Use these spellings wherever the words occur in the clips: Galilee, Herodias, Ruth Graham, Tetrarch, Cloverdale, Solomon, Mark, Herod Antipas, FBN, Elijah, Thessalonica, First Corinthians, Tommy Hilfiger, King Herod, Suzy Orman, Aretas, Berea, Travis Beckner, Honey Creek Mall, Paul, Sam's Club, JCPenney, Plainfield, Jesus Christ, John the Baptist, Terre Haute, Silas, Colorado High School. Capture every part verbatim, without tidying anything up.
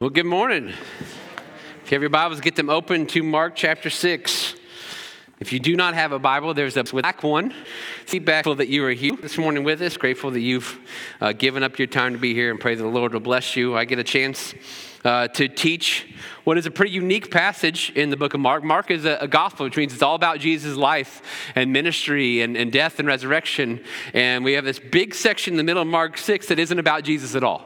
Well, good morning. If you have your Bibles, get them open to Mark chapter six. If you do not have a Bible, there's a black one. Feedback that you are here this morning with us. Grateful that you've uh, given up your time to be here, and pray that the Lord will bless you. I get a chance uh, to teach what is a pretty unique passage in the book of Mark. Mark is a, a gospel, which means it's all about Jesus' life and ministry and, and death and resurrection. And we have this big section in the middle of Mark six that isn't about Jesus at all.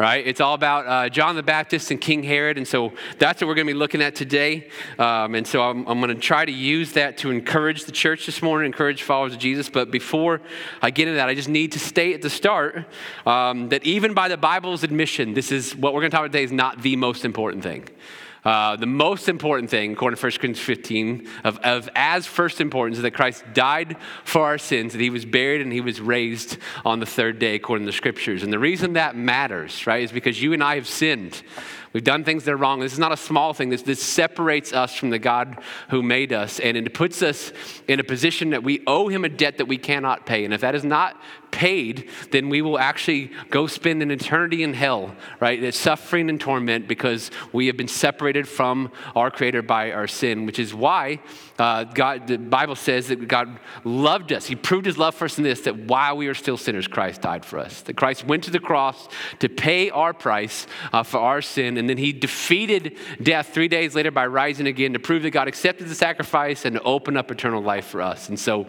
Right? It's all about uh, John the Baptist and King Herod, and so that's what we're going to be looking at today. Um, and so I'm, I'm going to try to use that to encourage the church this morning, encourage followers of Jesus. But before I get into that, I just need to state at the start um, that even by the Bible's admission, this is what we're going to talk about today is not the most important thing. Uh, the most important thing, according to First Corinthians fifteen, of, of as first importance is that Christ died for our sins, that he was buried and he was raised on the third day, according to the scriptures. And the reason that matters, right, is because you and I have sinned. We've done things that are wrong. This is not a small thing. This, this separates us from the God who made us, and it puts us in a position that we owe him a debt that we cannot pay. And if that is not paid, then we will actually go spend an eternity in hell, right? It's suffering and torment because we have been separated from our Creator by our sin, which is why uh, God, the Bible says that God loved us. He proved his love for us in this, that while we are still sinners, Christ died for us. That Christ went to the cross to pay our price uh, for our sin, and then he defeated death three days later by rising again to prove that God accepted the sacrifice and to open up eternal life for us. And so,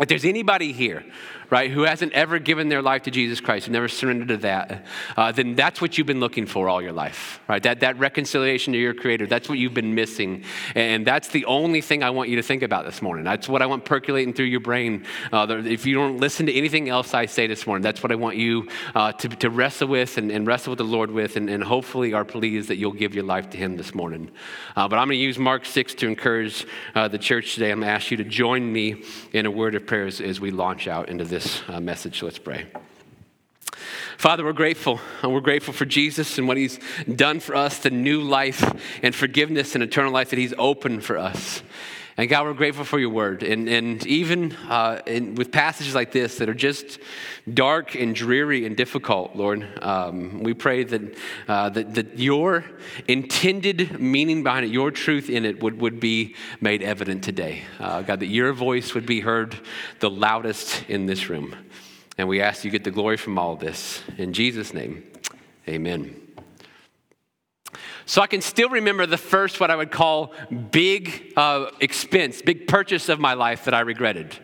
if there's anybody here, right, who hasn't ever given their life to Jesus Christ, who never surrendered to that, uh, then that's what you've been looking for all your life, right? That that reconciliation to your Creator, that's what you've been missing. And that's the only thing I want you to think about this morning. That's what I want percolating through your brain. Uh, if you don't listen to anything else I say this morning, that's what I want you uh, to, to wrestle with and, and wrestle with the Lord with, and, and hopefully our plea is that you'll give your life to him this morning. Uh, but I'm going to use Mark six to encourage uh, the church today. I'm going to ask you to join me in a word of prayer as, as we launch out into this This, uh, message. Let's pray. Father, we're grateful. We're grateful for Jesus and what he's done for us, the new life and forgiveness and eternal life that he's opened for us. And God, we're grateful for your word. And, and even uh, in, with passages like this that are just dark and dreary and difficult, Lord, um, we pray that, uh, that that your intended meaning behind it, your truth in it would, would be made evident today. Uh, God, that your voice would be heard the loudest in this room. And we ask you get the glory from all this. In Jesus' name, amen. So I can still remember the first, what I would call, big uh, expense, big purchase of my life that I regretted.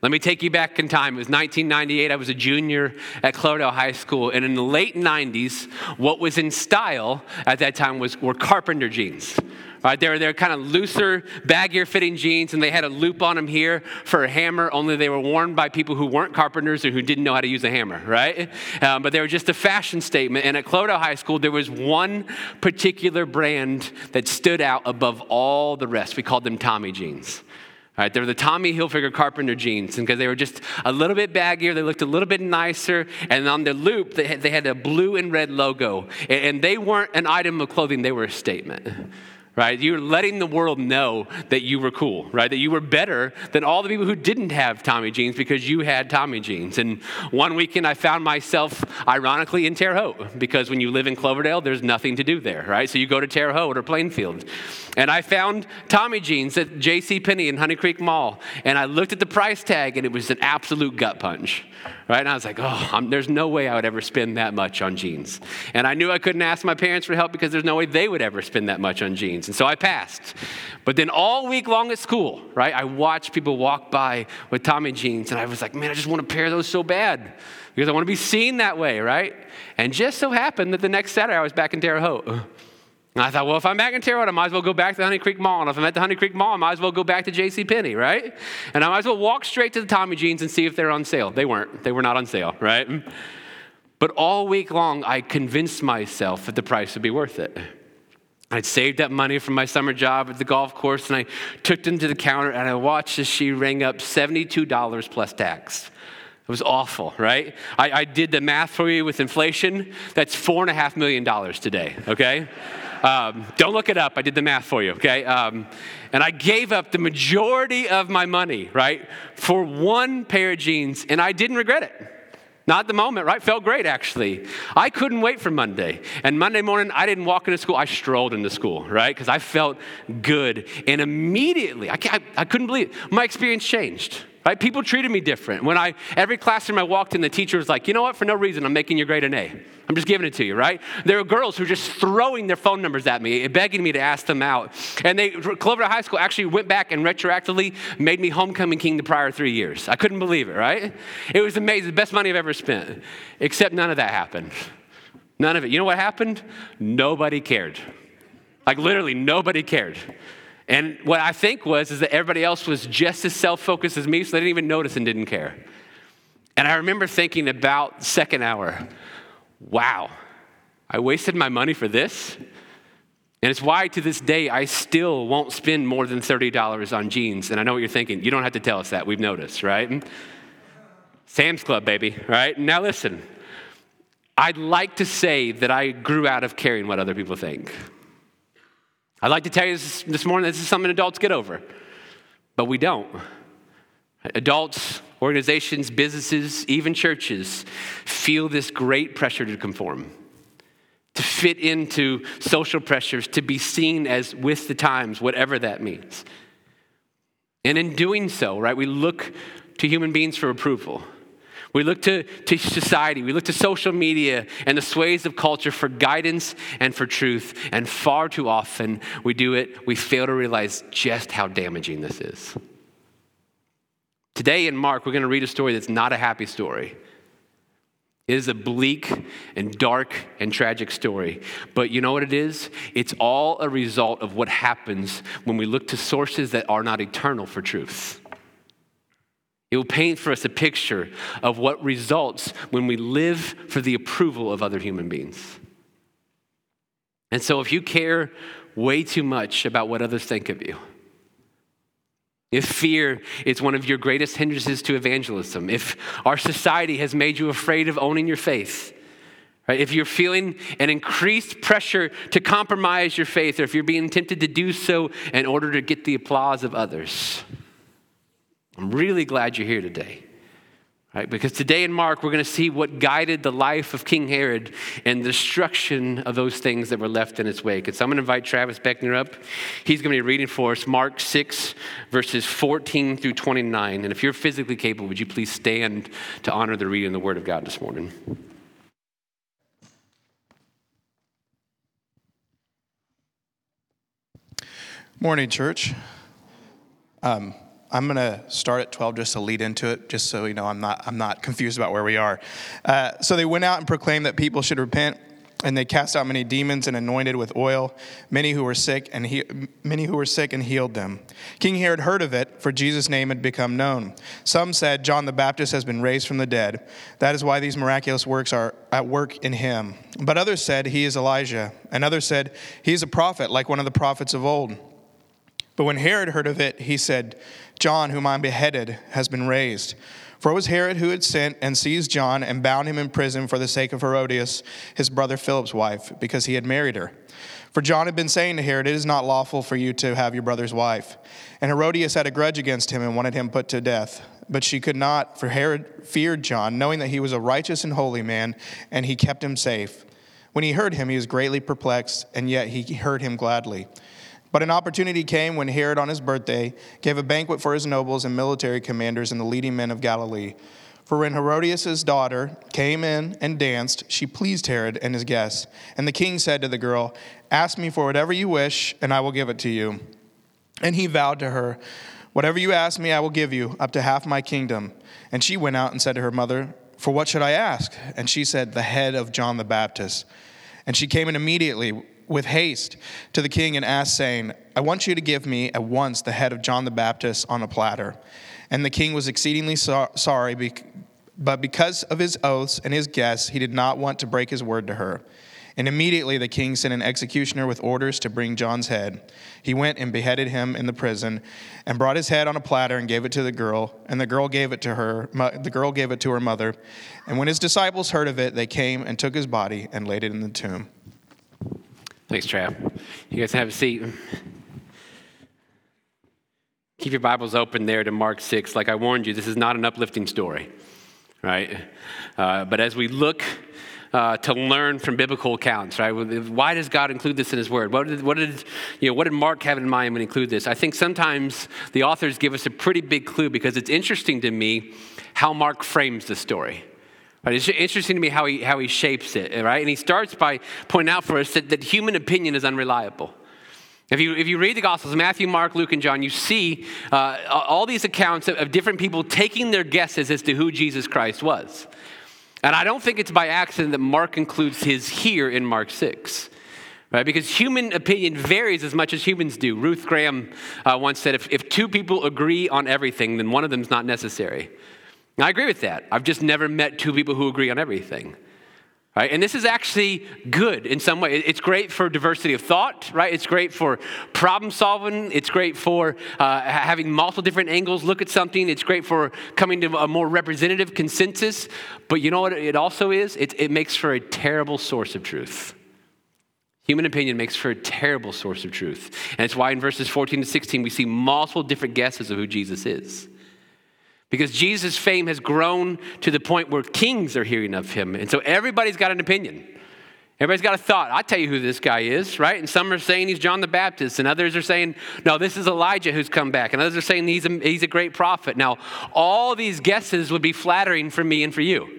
Let me take you back in time. It was nineteen ninety-eight. I was a junior at Colorado High School. And in the late nineties, what was in style at that time was were carpenter jeans. Right, they were they're kind of looser, baggier fitting jeans, and they had a loop on them here for a hammer, only they were worn by people who weren't carpenters or who didn't know how to use a hammer, right? Um, but they were just a fashion statement. And at Cloverdale High School, there was one particular brand that stood out above all the rest. We called them Tommy jeans. Right, they were the Tommy Hilfiger carpenter jeans, and because they were just a little bit baggier, they looked a little bit nicer, and on their loop, they had, they had a blue and red logo. And, and they weren't an item of clothing, they were a statement. Right? You were letting the world know that you were cool, right? That you were better than all the people who didn't have Tommy jeans because you had Tommy jeans. And one weekend I found myself, ironically, in Terre Haute because when you live in Cloverdale, there's nothing to do there, right? So you go to Terre Haute or Plainfield. And I found Tommy jeans at J C Penney in Honey Creek Mall. And I looked at the price tag and it was an absolute gut punch, right? And I was like, oh, I'm, there's no way I would ever spend that much on jeans. And I knew I couldn't ask my parents for help because there's no way they would ever spend that much on jeans. And so I passed. But then all week long at school, right, I watched people walk by with Tommy jeans, and I was like, man, I just want to pair those so bad because I want to be seen that way, right? And just so happened that the next Saturday I was back in Terre Haute. And I thought, well, if I'm back in Terre Haute, I might as well go back to the Honey Creek Mall. And if I'm at the Honey Creek Mall, I might as well go back to JCPenney, right? And I might as well walk straight to the Tommy jeans and see if they're on sale. They weren't. They were not on sale, right? But all week long, I convinced myself that the price would be worth it. I'd saved up money from my summer job at the golf course, and I took them to the counter, and I watched as she rang up seventy-two dollars plus tax. It was awful, right? I, I did the math for you with inflation. That's four point five million dollars today, okay? Um, don't look it up. I did the math for you, okay? Um, and I gave up the majority of my money, right, for one pair of jeans, and I didn't regret it. Not at the moment, right? Felt great, actually. I couldn't wait for Monday. And Monday morning, I didn't walk into school. I strolled into school, right? Because I felt good. And immediately, I, I, I couldn't believe it. My experience changed, right? People treated me different. When I, every classroom I walked in, the teacher was like, you know what? For no reason, I'm making your grade an A. I'm just giving it to you, right? There were girls who were just throwing their phone numbers at me, begging me to ask them out. And they, Cloverdale High School actually went back and retroactively made me homecoming king the prior three years. I couldn't believe it, right? It was amazing. The best money I've ever spent. Except none of that happened. None of it. You know what happened? Nobody cared. Like literally nobody cared. And what I think was is that everybody else was just as self-focused as me, so they didn't even notice and didn't care. And I remember thinking about second hour, wow, I wasted my money for this? And it's why to this day I still won't spend more than thirty dollars on jeans. And I know what you're thinking. You don't have to tell us that. We've noticed, right? Sam's Club, baby, right? Now listen, I'd like to say that I grew out of caring what other people think. I'd like to tell you this, this morning, this is something adults get over, but we don't. Adults, organizations, businesses, even churches feel this great pressure to conform, to fit into social pressures, to be seen as with the times, whatever that means. And in doing so, right, we look to human beings for approval. We look to, to society, we look to social media and the sways of culture for guidance and for truth, and far too often we do it, we fail to realize just how damaging this is. Today in Mark, we're going to read a story that's not a happy story. It is a bleak and dark and tragic story, but you know what it is? It's all a result of what happens when we look to sources that are not eternal for truth. It will paint for us a picture of what results when we live for the approval of other human beings. And so if you care way too much about what others think of you, if fear is one of your greatest hindrances to evangelism, if our society has made you afraid of owning your faith, right? If you're feeling an increased pressure to compromise your faith, or if you're being tempted to do so in order to get the applause of others, I'm really glad you're here today, right? Because today in Mark, we're going to see what guided the life of King Herod and the destruction of those things that were left in its wake. And so I'm going to invite Travis Beckner up. He's going to be reading for us Mark six, verses fourteen through twenty-nine. And if you're physically capable, would you please stand to honor the reading of the Word of God this morning? Morning, church. Um. I'm going to start at twelve just to lead into it, just so you know I'm not I'm not confused about where we are. Uh, so they went out and proclaimed that people should repent, and they cast out many demons and anointed with oil many who were sick and he, many who were sick and healed them. King Herod heard of it, for Jesus' name had become known. Some said, John the Baptist has been raised from the dead. That is why these miraculous works are at work in him. But others said, he is Elijah. And others said, he is a prophet, like one of the prophets of old. But when Herod heard of it, he said, John, whom I beheaded, has been raised. For it was Herod who had sent and seized John and bound him in prison for the sake of Herodias, his brother Philip's wife, because he had married her. For John had been saying to Herod, it is not lawful for you to have your brother's wife. And Herodias had a grudge against him and wanted him put to death. But she could not, for Herod feared John, knowing that he was a righteous and holy man, and he kept him safe. When he heard him, he was greatly perplexed, and yet he heard him gladly. But an opportunity came when Herod, on his birthday, gave a banquet for his nobles and military commanders and the leading men of Galilee. For when Herodias' daughter came in and danced, she pleased Herod and his guests. And the king said to the girl, ask me for whatever you wish, and I will give it to you. And he vowed to her, whatever you ask me, I will give you, up to half my kingdom. And she went out and said to her mother, for what should I ask? And she said, the head of John the Baptist. And she came in immediately with haste to the king and asked, saying, I want you to give me at once the head of John the Baptist on a platter. And the king was exceedingly so- sorry, but because of his oaths and his guests, he did not want to break his word to her. And immediately the king sent an executioner with orders to bring John's head. He went and beheaded him in the prison, and brought his head on a platter and gave it to the girl. And the girl gave it to her. The girl gave it to her mother. And when his disciples heard of it, they came and took his body and laid it in the tomb. Thanks, Trav. You guys have a seat. Keep your Bibles open there to Mark six. Like I warned you, this is not an uplifting story. right? Uh, but as we look uh, to learn from biblical accounts, right? Why does God include this in His Word? What did, what did, you know, what did Mark have in mind when he included this? I think sometimes the authors give us a pretty big clue, because it's interesting to me how Mark frames the story. Right? It's interesting to me how he how he shapes it, right? And he starts by pointing out for us that, that human opinion is unreliable. If you if you read the Gospels, Matthew, Mark, Luke, and John, you see uh, all these accounts of, of different people taking their guesses as to who Jesus Christ was. And I don't think it's by accident that Mark includes his here in Mark six, right? Because human opinion varies as much as humans do. Ruth Graham uh, once said, if, if two people agree on everything, then one of them is not necessary. And I agree with that. I've just never met two people who agree on everything. Right? And this is actually good in some way. It's great for diversity of thought, right? It's great for problem solving. It's great for uh, having multiple different angles look at something. It's great for coming to a more representative consensus. But you know what it also is? It, it makes for a terrible source of truth. Human opinion makes for a terrible source of truth. And it's why in verses fourteen to sixteen, we see multiple different guesses of who Jesus is. Because Jesus' fame has grown to the point where kings are hearing of him. And so everybody's got an opinion. Everybody's got a thought. I tell you who this guy is, right? And some are saying he's John the Baptist. And others are saying, no, this is Elijah who's come back. And others are saying he's a, he's a great prophet. Now, all these guesses would be flattering for me and for you.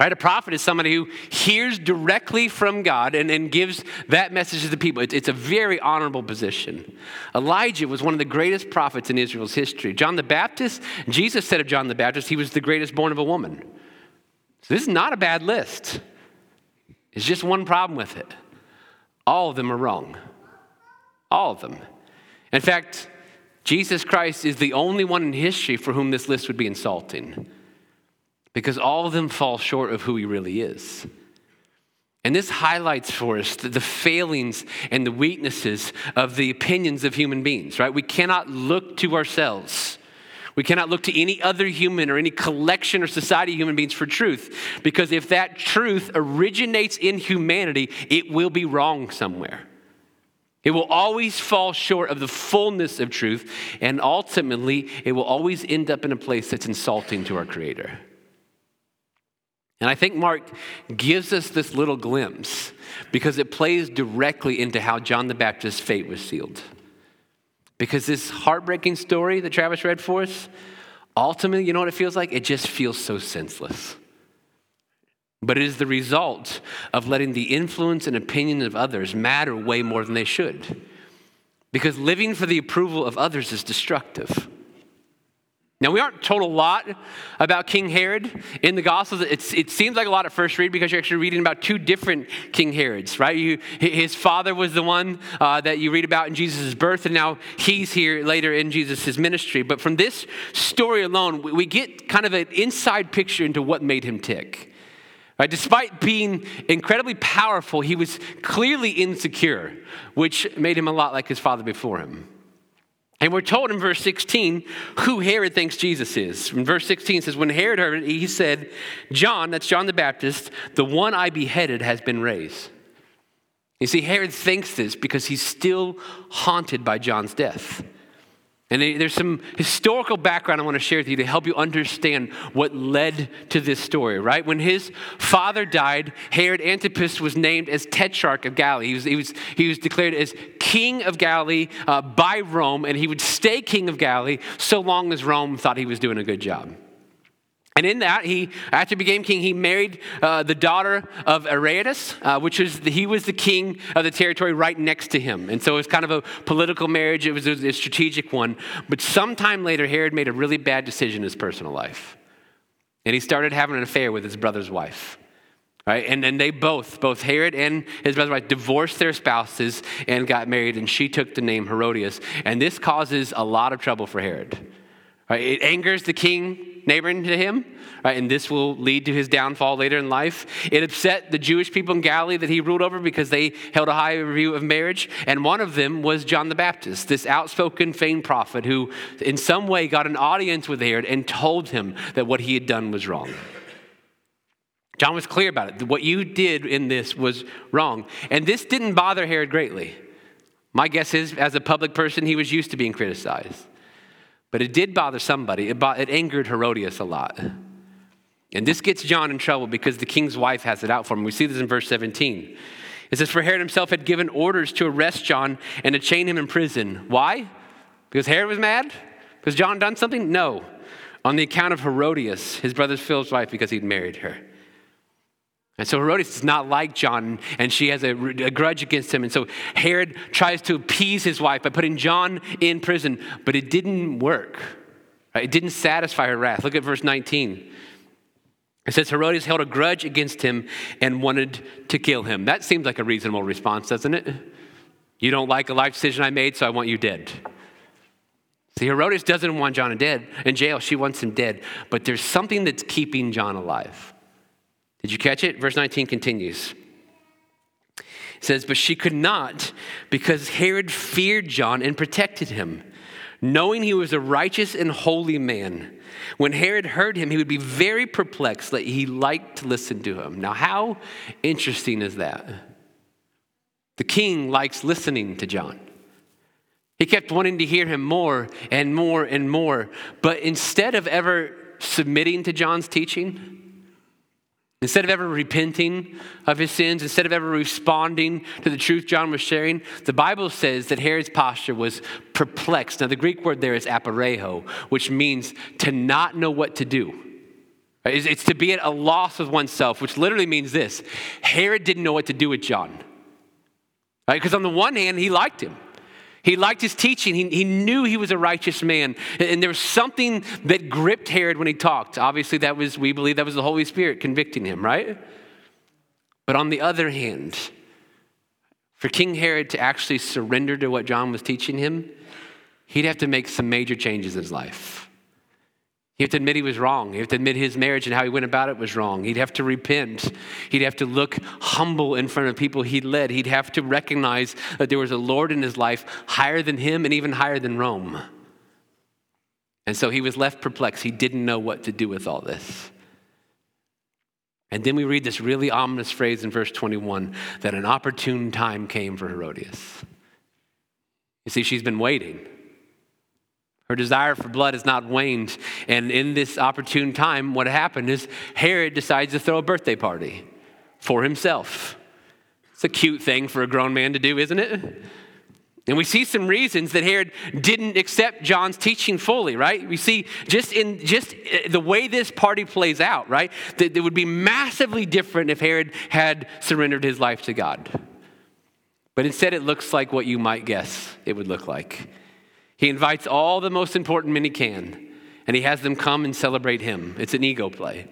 Right? A prophet is somebody who hears directly from God and, and gives that message to the people. It's, it's a very honorable position. Elijah was one of the greatest prophets in Israel's history. John the Baptist, Jesus said of John the Baptist, he was the greatest born of a woman. So this is not a bad list. There's just one problem with it. All of them are wrong. All of them. In fact, Jesus Christ is the only one in history for whom this list would be insulting, because all of them fall short of who he really is. And this highlights for us the failings and the weaknesses of the opinions of human beings, right? We cannot look to ourselves. We cannot look to any other human or any collection or society of human beings for truth, because if that truth originates in humanity, it will be wrong somewhere. It will always fall short of the fullness of truth, and ultimately, it will always end up in a place that's insulting to our Creator. And I think Mark gives us this little glimpse because it plays directly into how John the Baptist's fate was sealed. Because this heartbreaking story that Travis read for us, ultimately, you know what it feels like? It just feels so senseless. But it is the result of letting the influence and opinion of others matter way more than they should. Because living for the approval of others is destructive. Now, we aren't told a lot about King Herod in the Gospels. It's, it seems like a lot at first read because you're actually reading about two different King Herods, right? You, his father was the one uh, that you read about in Jesus' birth, and now he's here later in Jesus' ministry. But from this story alone, we, we get kind of an inside picture into what made him tick. Right? Despite being incredibly powerful, he was clearly insecure, which made him a lot like his father before him. And we're told in verse sixteen who Herod thinks Jesus is. In verse sixteen it says, when Herod heard it, he said, John, that's John the Baptist, the one I beheaded has been raised. You see, Herod thinks this because he's still haunted by John's death. And there's some historical background I want to share with you to help you understand what led to this story, right? When his father died, Herod Antipas was named as Tetrarch of Galilee. He was, he was, he was declared as king of Galilee uh, by Rome, and he would stay king of Galilee so long as Rome thought he was doing a good job. And in that, he, after he became king, he married uh, the daughter of Aretas, uh, which is, the, he was the king of the territory right next to him. And so it was kind of a political marriage. It was a strategic one. But sometime later, Herod made a really bad decision in his personal life. And he started having an affair with his brother's wife. Right? And then they both, both Herod and his brother's wife, divorced their spouses and got married. And she took the name Herodias. And this causes a lot of trouble for Herod. Right? It angers the king neighboring to him, right? And this will lead to his downfall later in life. It upset the Jewish people in Galilee that he ruled over because they held a high view of marriage, and one of them was John the Baptist, this outspoken, famed prophet who in some way got an audience with Herod and told him that what he had done was wrong. John was clear about it. What you did in this was wrong. And this didn't bother Herod greatly. My guess is, as a public person, he was used to being criticized. But it did bother somebody. It, bo- it angered Herodias a lot. And this gets John in trouble because the king's wife has it out for him. We see this in verse seventeen. It says, for Herod himself had given orders to arrest John and to chain him in prison. Why? Because Herod was mad? Because John done something? No. On the account of Herodias, his brother Philip's wife, because he'd married her. And so Herodias does not like John, and she has a, a grudge against him. And so Herod tries to appease his wife by putting John in prison, but it didn't work. Right? It didn't satisfy her wrath. Look at verse nineteen. It says, Herodias held a grudge against him and wanted to kill him. That seems like a reasonable response, doesn't it? You don't like a life decision I made, so I want you dead. See, Herodias doesn't want John dead in jail. She wants him dead. But there's something that's keeping John alive. Did you catch it? Verse nineteen continues. It says, but she could not, because Herod feared John and protected him, knowing he was a righteous and holy man. When Herod heard him, he would be very perplexed that he liked to listen to him. Now, how interesting is that? The king likes listening to John. He kept wanting to hear him more and more and more. But instead of ever submitting to John's teaching, instead of ever repenting of his sins, instead of ever responding to the truth John was sharing, the Bible says that Herod's posture was perplexed. Now, the Greek word there is apareho, which means to not know what to do. It's to be at a loss with oneself, which literally means this. Herod didn't know what to do with John. Right? Because on the one hand, he liked him. He liked his teaching. He, he knew he was a righteous man. And there was something that gripped Herod when he talked. Obviously, that was, we believe that was the Holy Spirit convicting him, right? But on the other hand, for King Herod to actually surrender to what John was teaching him, he'd have to make some major changes in his life. He'd have to admit he was wrong. He'd have to admit his marriage and how he went about it was wrong. He'd have to repent. He'd have to look humble in front of people he led. He'd have to recognize that there was a Lord in his life higher than him and even higher than Rome. And so he was left perplexed. He didn't know what to do with all this. And then we read this really ominous phrase in verse twenty-one, that an opportune time came for Herodias. You see, she's been waiting. Her desire for blood has not waned. And in this opportune time, what happened is Herod decides to throw a birthday party for himself. It's a cute thing for a grown man to do, isn't it? And we see some reasons that Herod didn't accept John's teaching fully, right? We see just in just the way this party plays out, right? That it would be massively different if Herod had surrendered his life to God. But instead, it looks like what you might guess it would look like. He invites all the most important men he can, and he has them come and celebrate him. It's an ego play.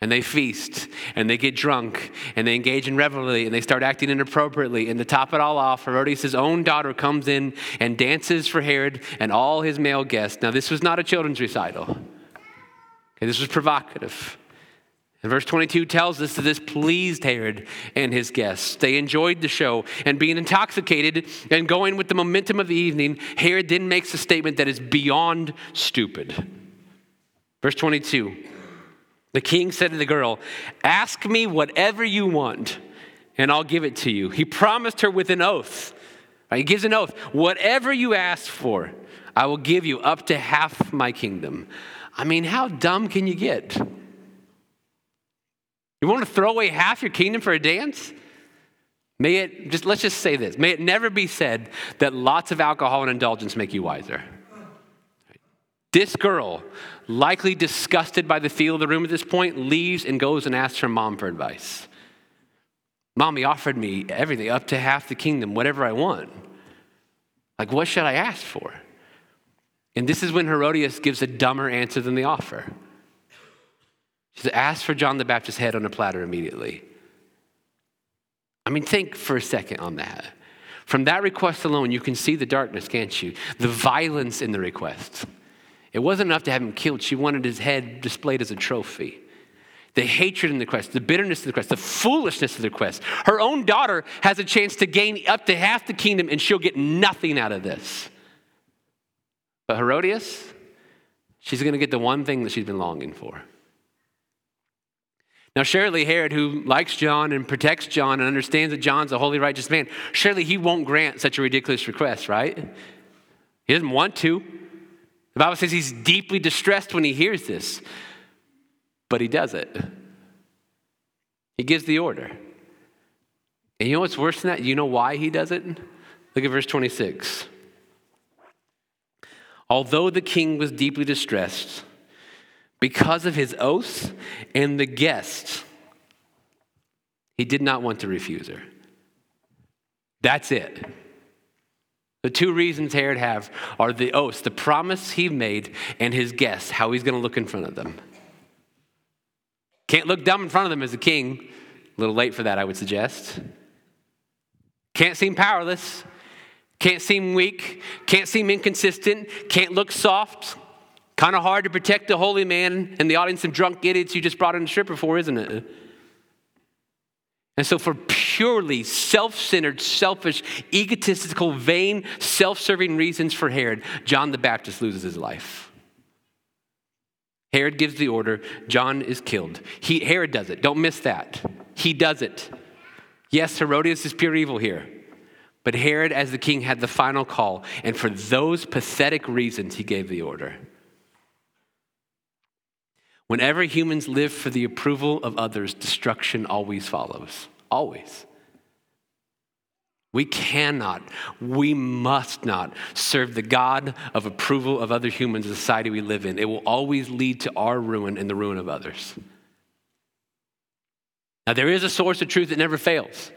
And they feast, and they get drunk, and they engage in revelry, and they start acting inappropriately. And to top it all off, Herodias' own daughter comes in and dances for Herod and all his male guests. Now, this was not a children's recital. Okay, this was provocative. And verse twenty-two tells us that this pleased Herod and his guests. They enjoyed the show, and being intoxicated and going with the momentum of the evening, Herod then makes a statement that is beyond stupid. Verse twenty-two, the king said to the girl, ask me whatever you want, and I'll give it to you. He promised her with an oath. He gives an oath. Whatever you ask for, I will give you up to half my kingdom. I mean, how dumb can you get? You want to throw away half your kingdom for a dance? May it, just let's just say this, may it never be said that lots of alcohol and indulgence make you wiser. This girl, likely disgusted by the feel of the room at this point, leaves and goes and asks her mom for advice. Mommy offered me everything, up to half the kingdom, whatever I want. Like, what should I ask for? And this is when Herodias gives a dumber answer than the offer. She said, ask for John the Baptist's head on a platter immediately. I mean, think for a second on that. From that request alone, you can see the darkness, can't you? The violence in the request. It wasn't enough to have him killed. She wanted his head displayed as a trophy. The hatred in the request, the bitterness in the request, the foolishness of the request. Her own daughter has a chance to gain up to half the kingdom, and she'll get nothing out of this. But Herodias, she's going to get the one thing that she's been longing for. Now, surely Herod, who likes John and protects John and understands that John's a holy, righteous man, surely he won't grant such a ridiculous request, right? He doesn't want to. The Bible says he's deeply distressed when he hears this. but he does it. He gives the order. And you know what's worse than that? You know why he does it? Look at verse twenty-six. Although the king was deeply distressed because of his oaths and the guests, he did not want to refuse her. That's it. The two reasons Herod have are the oaths, the promise he made, and his guests, how he's going to look in front of them. Can't look dumb in front of them as a king. A little late for that, I would suggest. Can't seem powerless. Can't seem weak. Can't seem inconsistent. Can't look soft. Kind of hard to protect the holy man and the audience of drunk idiots you just brought in a stripper for, isn't it? And so for purely self-centered, selfish, egotistical, vain, self-serving reasons for Herod, John the Baptist loses his life. Herod gives the order. John is killed. He, Herod does it. Don't miss that. He does it. Yes, Herodias is pure evil here. But Herod, as the king, had the final call. And for those pathetic reasons, he gave the order. Whenever humans live for the approval of others, destruction always follows. Always. We cannot, we must not serve the God of approval of other humans in the society we live in. It will always lead to our ruin and the ruin of others. Now, there is a source of truth that never fails.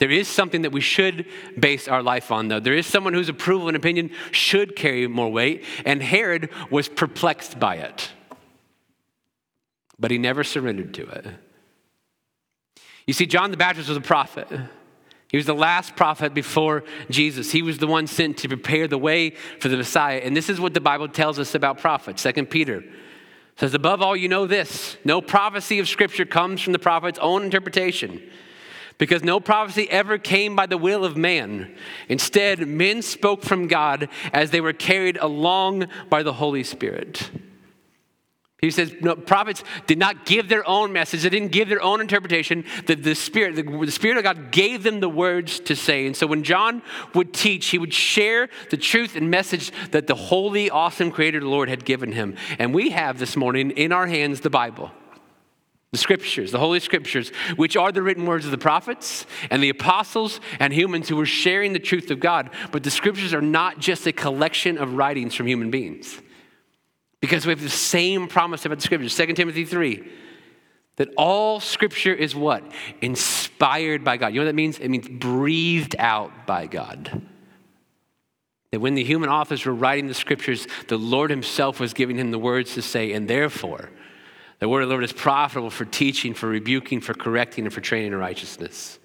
There is something that we should base our life on, though. There is someone whose approval and opinion should carry more weight, and Herod was perplexed by it. But he never surrendered to it. You see, John the Baptist was a prophet. He was the last prophet before Jesus. He was the one sent to prepare the way for the Messiah. And this is what the Bible tells us about prophets. Second Peter says, above all, you know this, no prophecy of Scripture comes from the prophet's own interpretation, because no prophecy ever came by the will of man. Instead, men spoke from God as they were carried along by the Holy Spirit. He says, no, prophets did not give their own message. They didn't give their own interpretation. The, the, Spirit, the, the Spirit of God gave them the words to say. And so when John would teach, he would share the truth and message that the holy, awesome Creator, the Lord, had given him. And we have this morning in our hands the Bible, the Scriptures, the Holy Scriptures, which are the written words of the prophets and the apostles and humans who were sharing the truth of God. But the Scriptures are not just a collection of writings from human beings, because we have the same promise about the Scriptures. Second Timothy three, that all Scripture is what? Inspired by God. You know what that means? It means breathed out by God. That when the human authors were writing the Scriptures, the Lord himself was giving him the words to say, and therefore, the word of the Lord is profitable for teaching, for rebuking, for correcting, and for training in righteousness.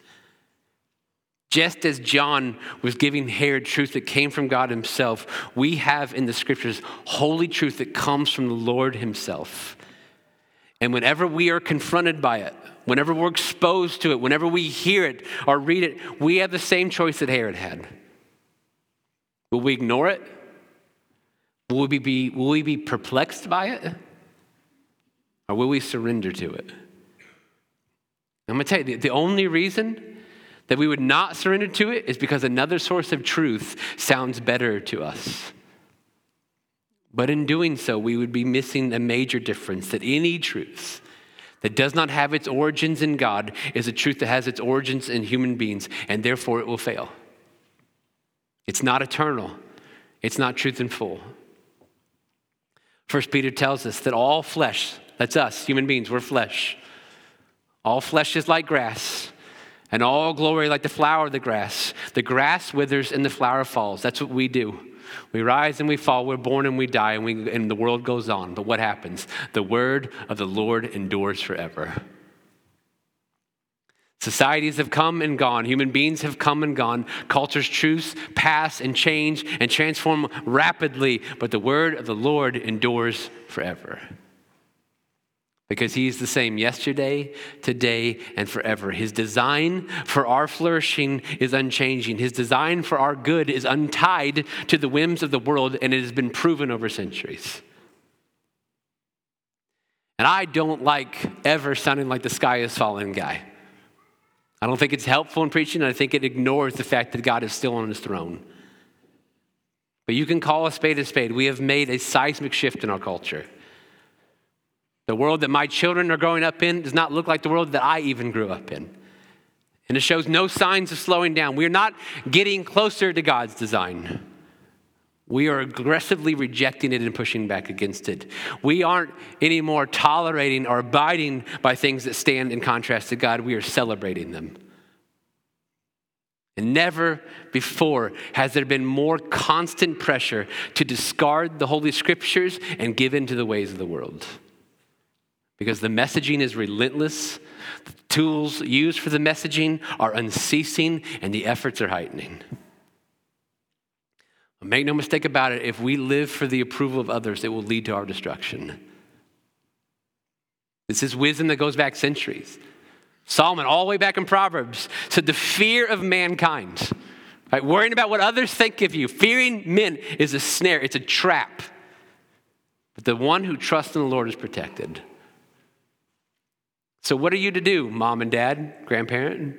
Just as John was giving Herod truth that came from God himself, we have in the Scriptures holy truth that comes from the Lord himself. And whenever we are confronted by it, whenever we're exposed to it, whenever we hear it or read it, we have the same choice that Herod had. Will we ignore it? Will we be, will we be perplexed by it? Or will we surrender to it? I'm going to tell you, the only reason that we would not surrender to it is because another source of truth sounds better to us. But in doing so, we would be missing a major difference, that any truth that does not have its origins in God is a truth that has its origins in human beings, and therefore it will fail. It's not eternal. It's not truth in full. First Peter tells us that all flesh, that's us, human beings, we're flesh. All flesh is like grass, and all glory like the flower of the grass. The grass withers and the flower falls. That's what we do. We rise and we fall. We're born and we die, and, we, and the world goes on. But what happens? The word of the Lord endures forever. Societies have come and gone. Human beings have come and gone. Cultures, truths pass and change and transform rapidly. But the word of the Lord endures forever, because he's the same yesterday, today, and forever. His design for our flourishing is unchanging. His design for our good is untied to the whims of the world, and it has been proven over centuries. And I don't like ever sounding like the sky is falling guy. I don't think it's helpful in preaching, and I think it ignores the fact that God is still on his throne. But you can call a spade a spade. We have made a seismic shift in our culture. The world that my children are growing up in does not look like the world that I even grew up in. And it shows no signs of slowing down. We are not getting closer to God's design. We are aggressively rejecting it and pushing back against it. We aren't anymore tolerating or abiding by things that stand in contrast to God. We are celebrating them. And never before has there been more constant pressure to discard the Holy Scriptures and give in to the ways of the world. Because the messaging is relentless, the tools used for the messaging are unceasing, and the efforts are heightening. Make no mistake about it, if we live for the approval of others, it will lead to our destruction. This is wisdom that goes back centuries. Solomon, all the way back in Proverbs, said the fear of mankind, right? Worrying about what others think of you, fearing men is a snare, it's a trap. But the one who trusts in the Lord is protected. So what are you to do, mom and dad, grandparent?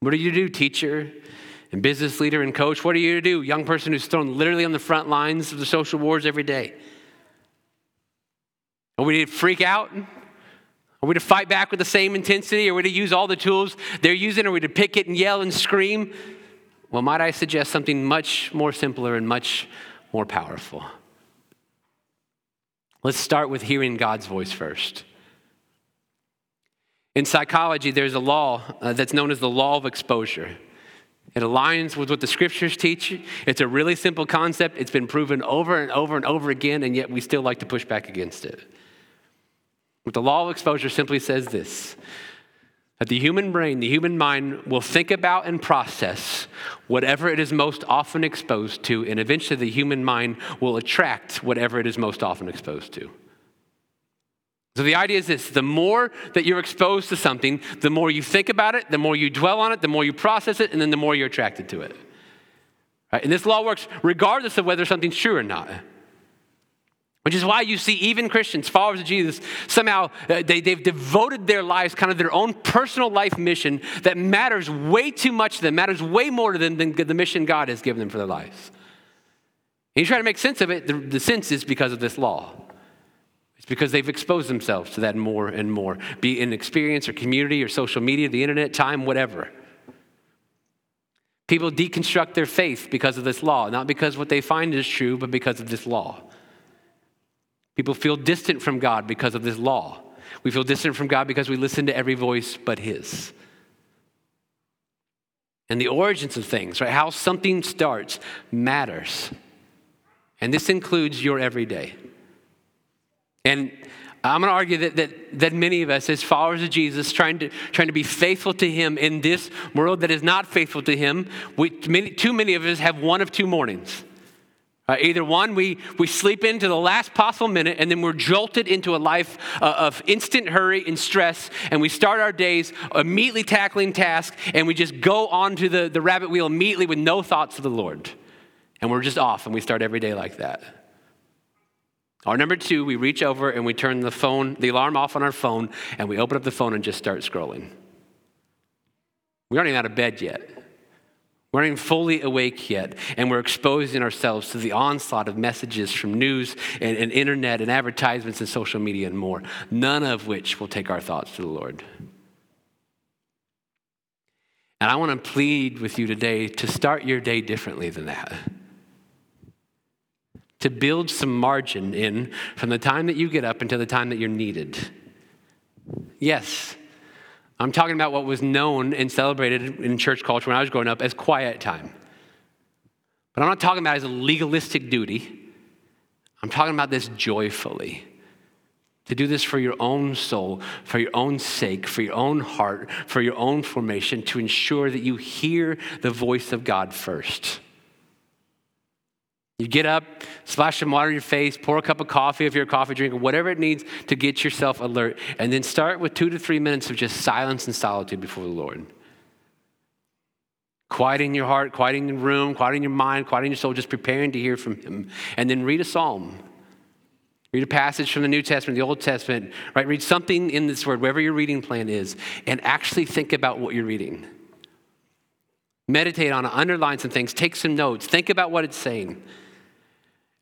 What are you to do, teacher? And business leader and coach, what are you to do? Young person who's thrown literally on the front lines of the social wars every day. Are we to freak out? Are we to fight back with the same intensity? Are we to use all the tools they're using? Are we to pick it and yell and scream? Well, might I suggest something much more simpler and much more powerful? Let's start with hearing God's voice first. In psychology, there's a law uh, that's known as the law of exposure. It aligns with what the scriptures teach. It's a really simple concept. It's been proven over and over and over again, and yet we still like to push back against it. But the law of exposure simply says this, that the human brain, the human mind will think about and process whatever it is most often exposed to, and eventually the human mind will attract whatever it is most often exposed to. So the idea is this, the more that you're exposed to something, the more you think about it, the more you dwell on it, the more you process it, and then the more you're attracted to it. Right? And this law works regardless of whether something's true or not. Which is why you see even Christians, followers of Jesus, somehow they, they've devoted their lives, kind of their own personal life mission that matters way too much to them, matters way more to them than the mission God has given them for their lives. And you try to make sense of it, the, the sense is because of this law. It's because they've exposed themselves to that more and more, be it in experience or community or social media, the internet, time, whatever. People deconstruct their faith because of this law, not because what they find is true, but because of this law. People feel distant from God because of this law. We feel distant from God because we listen to every voice but His. And the origins of things, right? How something starts matters. And this includes your everyday. And I'm going to argue that, that that many of us as followers of Jesus, trying to trying to be faithful to Him in this world that is not faithful to Him, we, many, too many of us have one of two mornings. Uh, either one, we, we sleep in to the last possible minute, and then we're jolted into a life uh, of instant hurry and stress, and we start our days immediately tackling tasks, and we just go on to the, the rabbit wheel immediately with no thoughts of the Lord. And we're just off, and we start every day like that. Or number two, we reach over and we turn the phone, the alarm off on our phone, and we open up the phone and just start scrolling. We aren't even out of bed yet. We aren't even fully awake yet, and we're exposing ourselves to the onslaught of messages from news and, and internet and advertisements and social media and more, none of which will take our thoughts to the Lord. And I want to plead with you today to start your day differently than that. To build some margin in from the time that you get up until the time that you're needed. Yes, I'm talking about what was known and celebrated in church culture when I was growing up as quiet time. But I'm not talking about it as a legalistic duty. I'm talking about this joyfully. To do this for your own soul, for your own sake, for your own heart, for your own formation, to ensure that you hear the voice of God first. You get up, splash some water in your face, pour a cup of coffee if you're a coffee drinker, whatever it needs to get yourself alert, and then start with two to three minutes of just silence and solitude before the Lord. Quieting your heart, quieting your room, quieting your mind, quieting your soul, just preparing to hear from Him. And then read a psalm. Read a passage from the New Testament, the Old Testament, right? Read something in this word, wherever your reading plan is, and actually think about what you're reading. Meditate on it, underline some things, take some notes, think about what it's saying.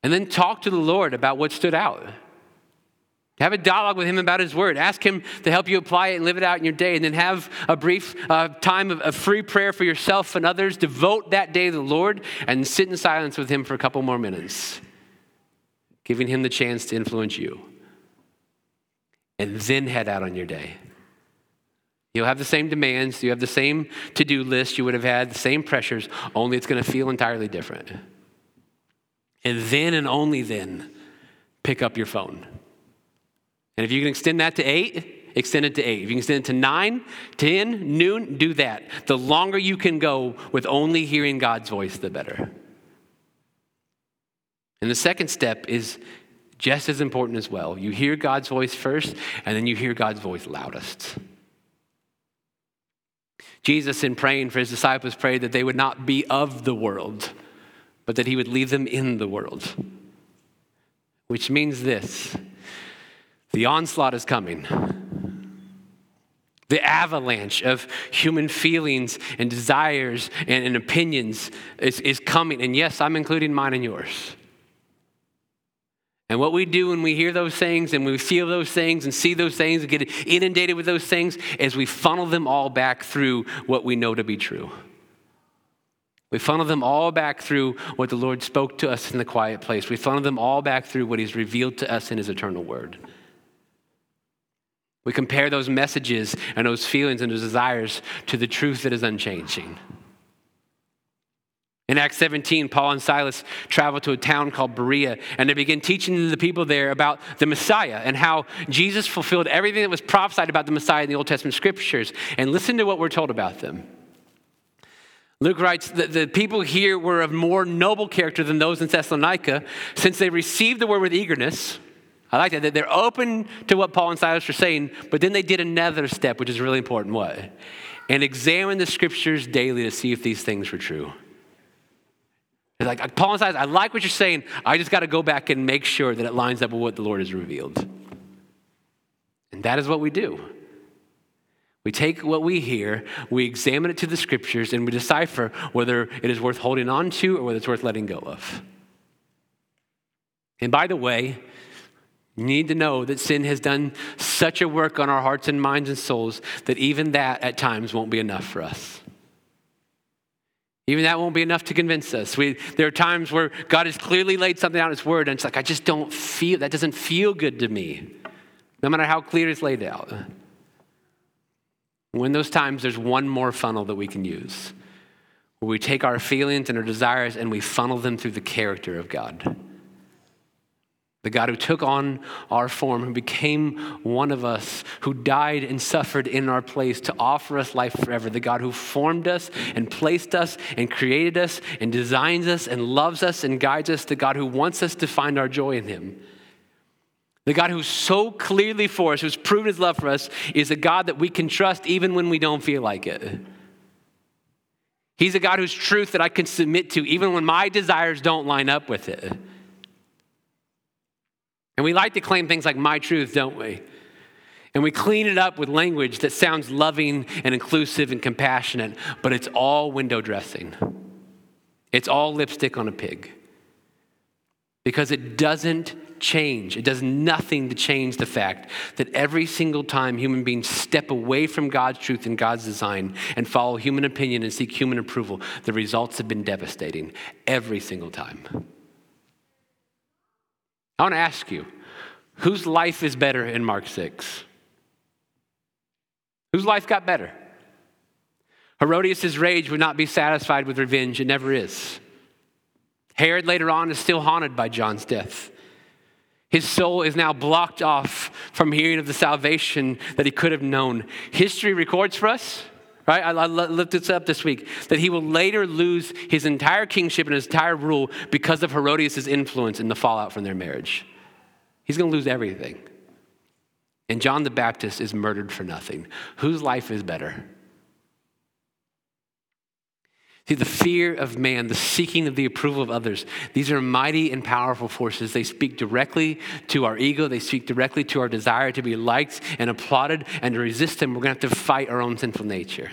And then talk to the Lord about what stood out. Have a dialogue with him about his word. Ask him to help you apply it and live it out in your day. And then have a brief uh, time of, of free prayer for yourself and others. Devote that day to the Lord and sit in silence with him for a couple more minutes, giving him the chance to influence you. And then head out on your day. You'll have the same demands. You have the same to-do list you would have had, the same pressures, only it's going to feel entirely different. And then and only then, pick up your phone. And if you can extend that to eight, extend it to eight. If you can extend it to nine, ten, noon, do that. The longer you can go with only hearing God's voice, the better. And the second step is just as important as well. You hear God's voice first, and then you hear God's voice loudest. Jesus, in praying for his disciples, prayed that they would not be of the world, but that he would leave them in the world. Which means this. The onslaught is coming. The avalanche of human feelings and desires and, and opinions is, is coming. And yes, I'm including mine and yours. And what we do when we hear those things and we feel those things and see those things and get inundated with those things is we funnel them all back through what we know to be true. We funnel them all back through what the Lord spoke to us in the quiet place. We funnel them all back through what he's revealed to us in his eternal word. We compare those messages and those feelings and those desires to the truth that is unchanging. In Acts seventeen, Paul and Silas traveled to a town called Berea, and they began teaching the people there about the Messiah and how Jesus fulfilled everything that was prophesied about the Messiah in the Old Testament scriptures. And listen to what we're told about them. Luke writes that the people here were of more noble character than those in Thessalonica, since they received the word with eagerness. I like that, that they're open to what Paul and Silas were saying, but then they did another step, which is really important. What? And examined the scriptures daily to see if these things were true. They're like, Paul and Silas, I like what you're saying. I just got to go back and make sure that it lines up with what the Lord has revealed. And that is what we do. We take what we hear, we examine it to the scriptures, and we decipher whether it is worth holding on to or whether it's worth letting go of. And by the way, you need to know that sin has done such a work on our hearts and minds and souls that even that at times won't be enough for us. Even that won't be enough to convince us. We, there are times where God has clearly laid something out in his word, and it's like, I just don't feel, that doesn't feel good to me, no matter how clear it's laid out. When those times, there's one more funnel that we can use, where we take our feelings and our desires and we funnel them through the character of God. The God who took on our form, who became one of us, who died and suffered in our place to offer us life forever. The God who formed us and placed us and created us and designs us and loves us and guides us. The God who wants us to find our joy in him. The God who's so clearly for us, who's proven his love for us, is a God that we can trust even when we don't feel like it. He's a God whose truth that I can submit to even when my desires don't line up with it. And we like to claim things like my truth, don't we? And we clean it up with language that sounds loving and inclusive and compassionate, but it's all window dressing. It's all lipstick on a pig. Because it doesn't change. It does nothing to change the fact that every single time human beings step away from God's truth and God's design and follow human opinion and seek human approval, the results have been devastating every single time. I want to ask you, whose life is better in Mark six? Whose life got better? Herodias' rage would not be satisfied with revenge. It never is. Herod later on is still haunted by John's death. His soul is now blocked off from hearing of the salvation that he could have known. History records for us, right? I looked this up this week, that he will later lose his entire kingship and his entire rule because of Herodias' influence in the fallout from their marriage. He's going to lose everything. And John the Baptist is murdered for nothing. Whose life is better? See, the fear of man, the seeking of the approval of others, these are mighty and powerful forces. They speak directly to our ego. They speak directly to our desire to be liked and applauded, and to resist them, we're going to have to fight our own sinful nature.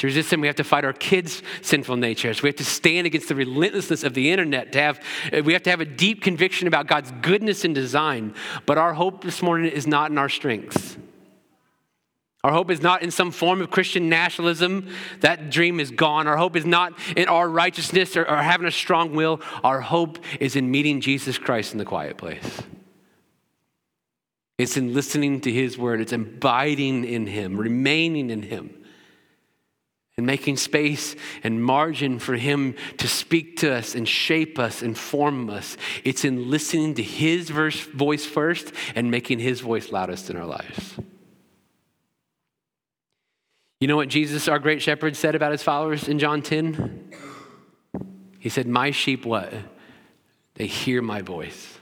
To resist sin, we have to fight our kids' sinful natures. We have to stand against the relentlessness of the internet. To have, we have to have a deep conviction about God's goodness and design. But our hope this morning is not in our strengths. Our hope is not in some form of Christian nationalism. That dream is gone. Our hope is not in our righteousness or, or having a strong will. Our hope is in meeting Jesus Christ in the quiet place. It's in listening to his word. It's abiding in him, remaining in him, and making space and margin for him to speak to us and shape us and form us. It's in listening to his verse, voice first and making his voice loudest in our lives. You know what Jesus, our great shepherd, said about his followers in John ten? He said, my sheep what? They hear my voice.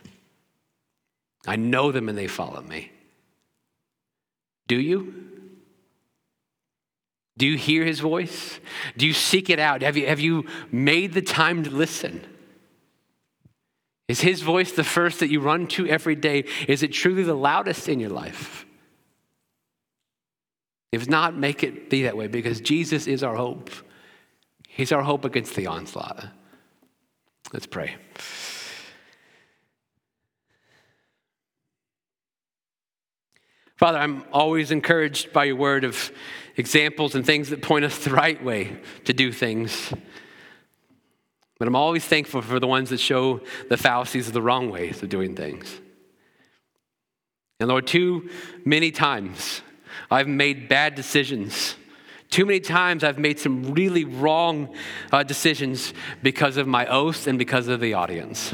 I know them and they follow me. Do you? Do you hear his voice? Do you seek it out? Have you, have you made the time to listen? Is his voice the first that you run to every day? Is it truly the loudest in your life? If not, make it be that way, because Jesus is our hope. He's our hope against the onslaught. Let's pray. Father, I'm always encouraged by your word of examples and things that point us the right way to do things. But I'm always thankful for the ones that show the fallacies of the wrong ways of doing things. And Lord, too many times I've made bad decisions. Too many times I've made some really wrong uh, decisions because of my oaths and because of the audience.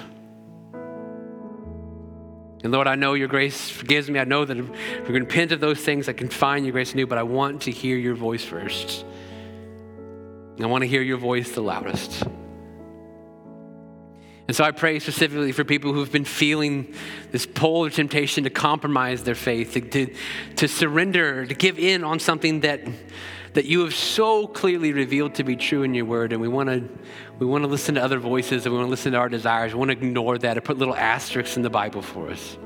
And Lord, I know your grace forgives me. I know that if we repent of those things, I can find your grace anew, but I want to hear your voice first. I want to hear your voice the loudest. And so I pray specifically for people who've been feeling this pull or temptation to compromise their faith, to, to, to surrender, to give in on something that, that you have so clearly revealed to be true in your word. And we want to we want to listen to other voices, and we want to listen to our desires. We want to ignore that and put little asterisks in the Bible for us.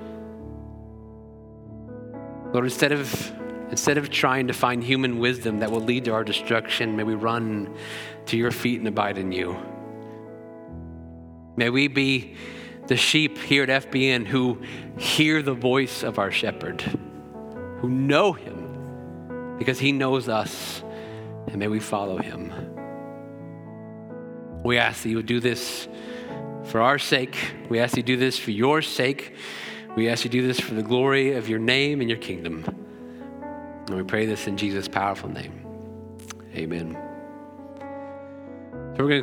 Lord, instead of, instead of trying to find human wisdom that will lead to our destruction, may we run to your feet and abide in you. May we be the sheep here at F B N who hear the voice of our shepherd, who know him because he knows us, and may we follow him. We ask that you would do this for our sake. We ask you do this for your sake. We ask you do this for the glory of your name and your kingdom. And we pray this in Jesus' powerful name. Amen. So we're going to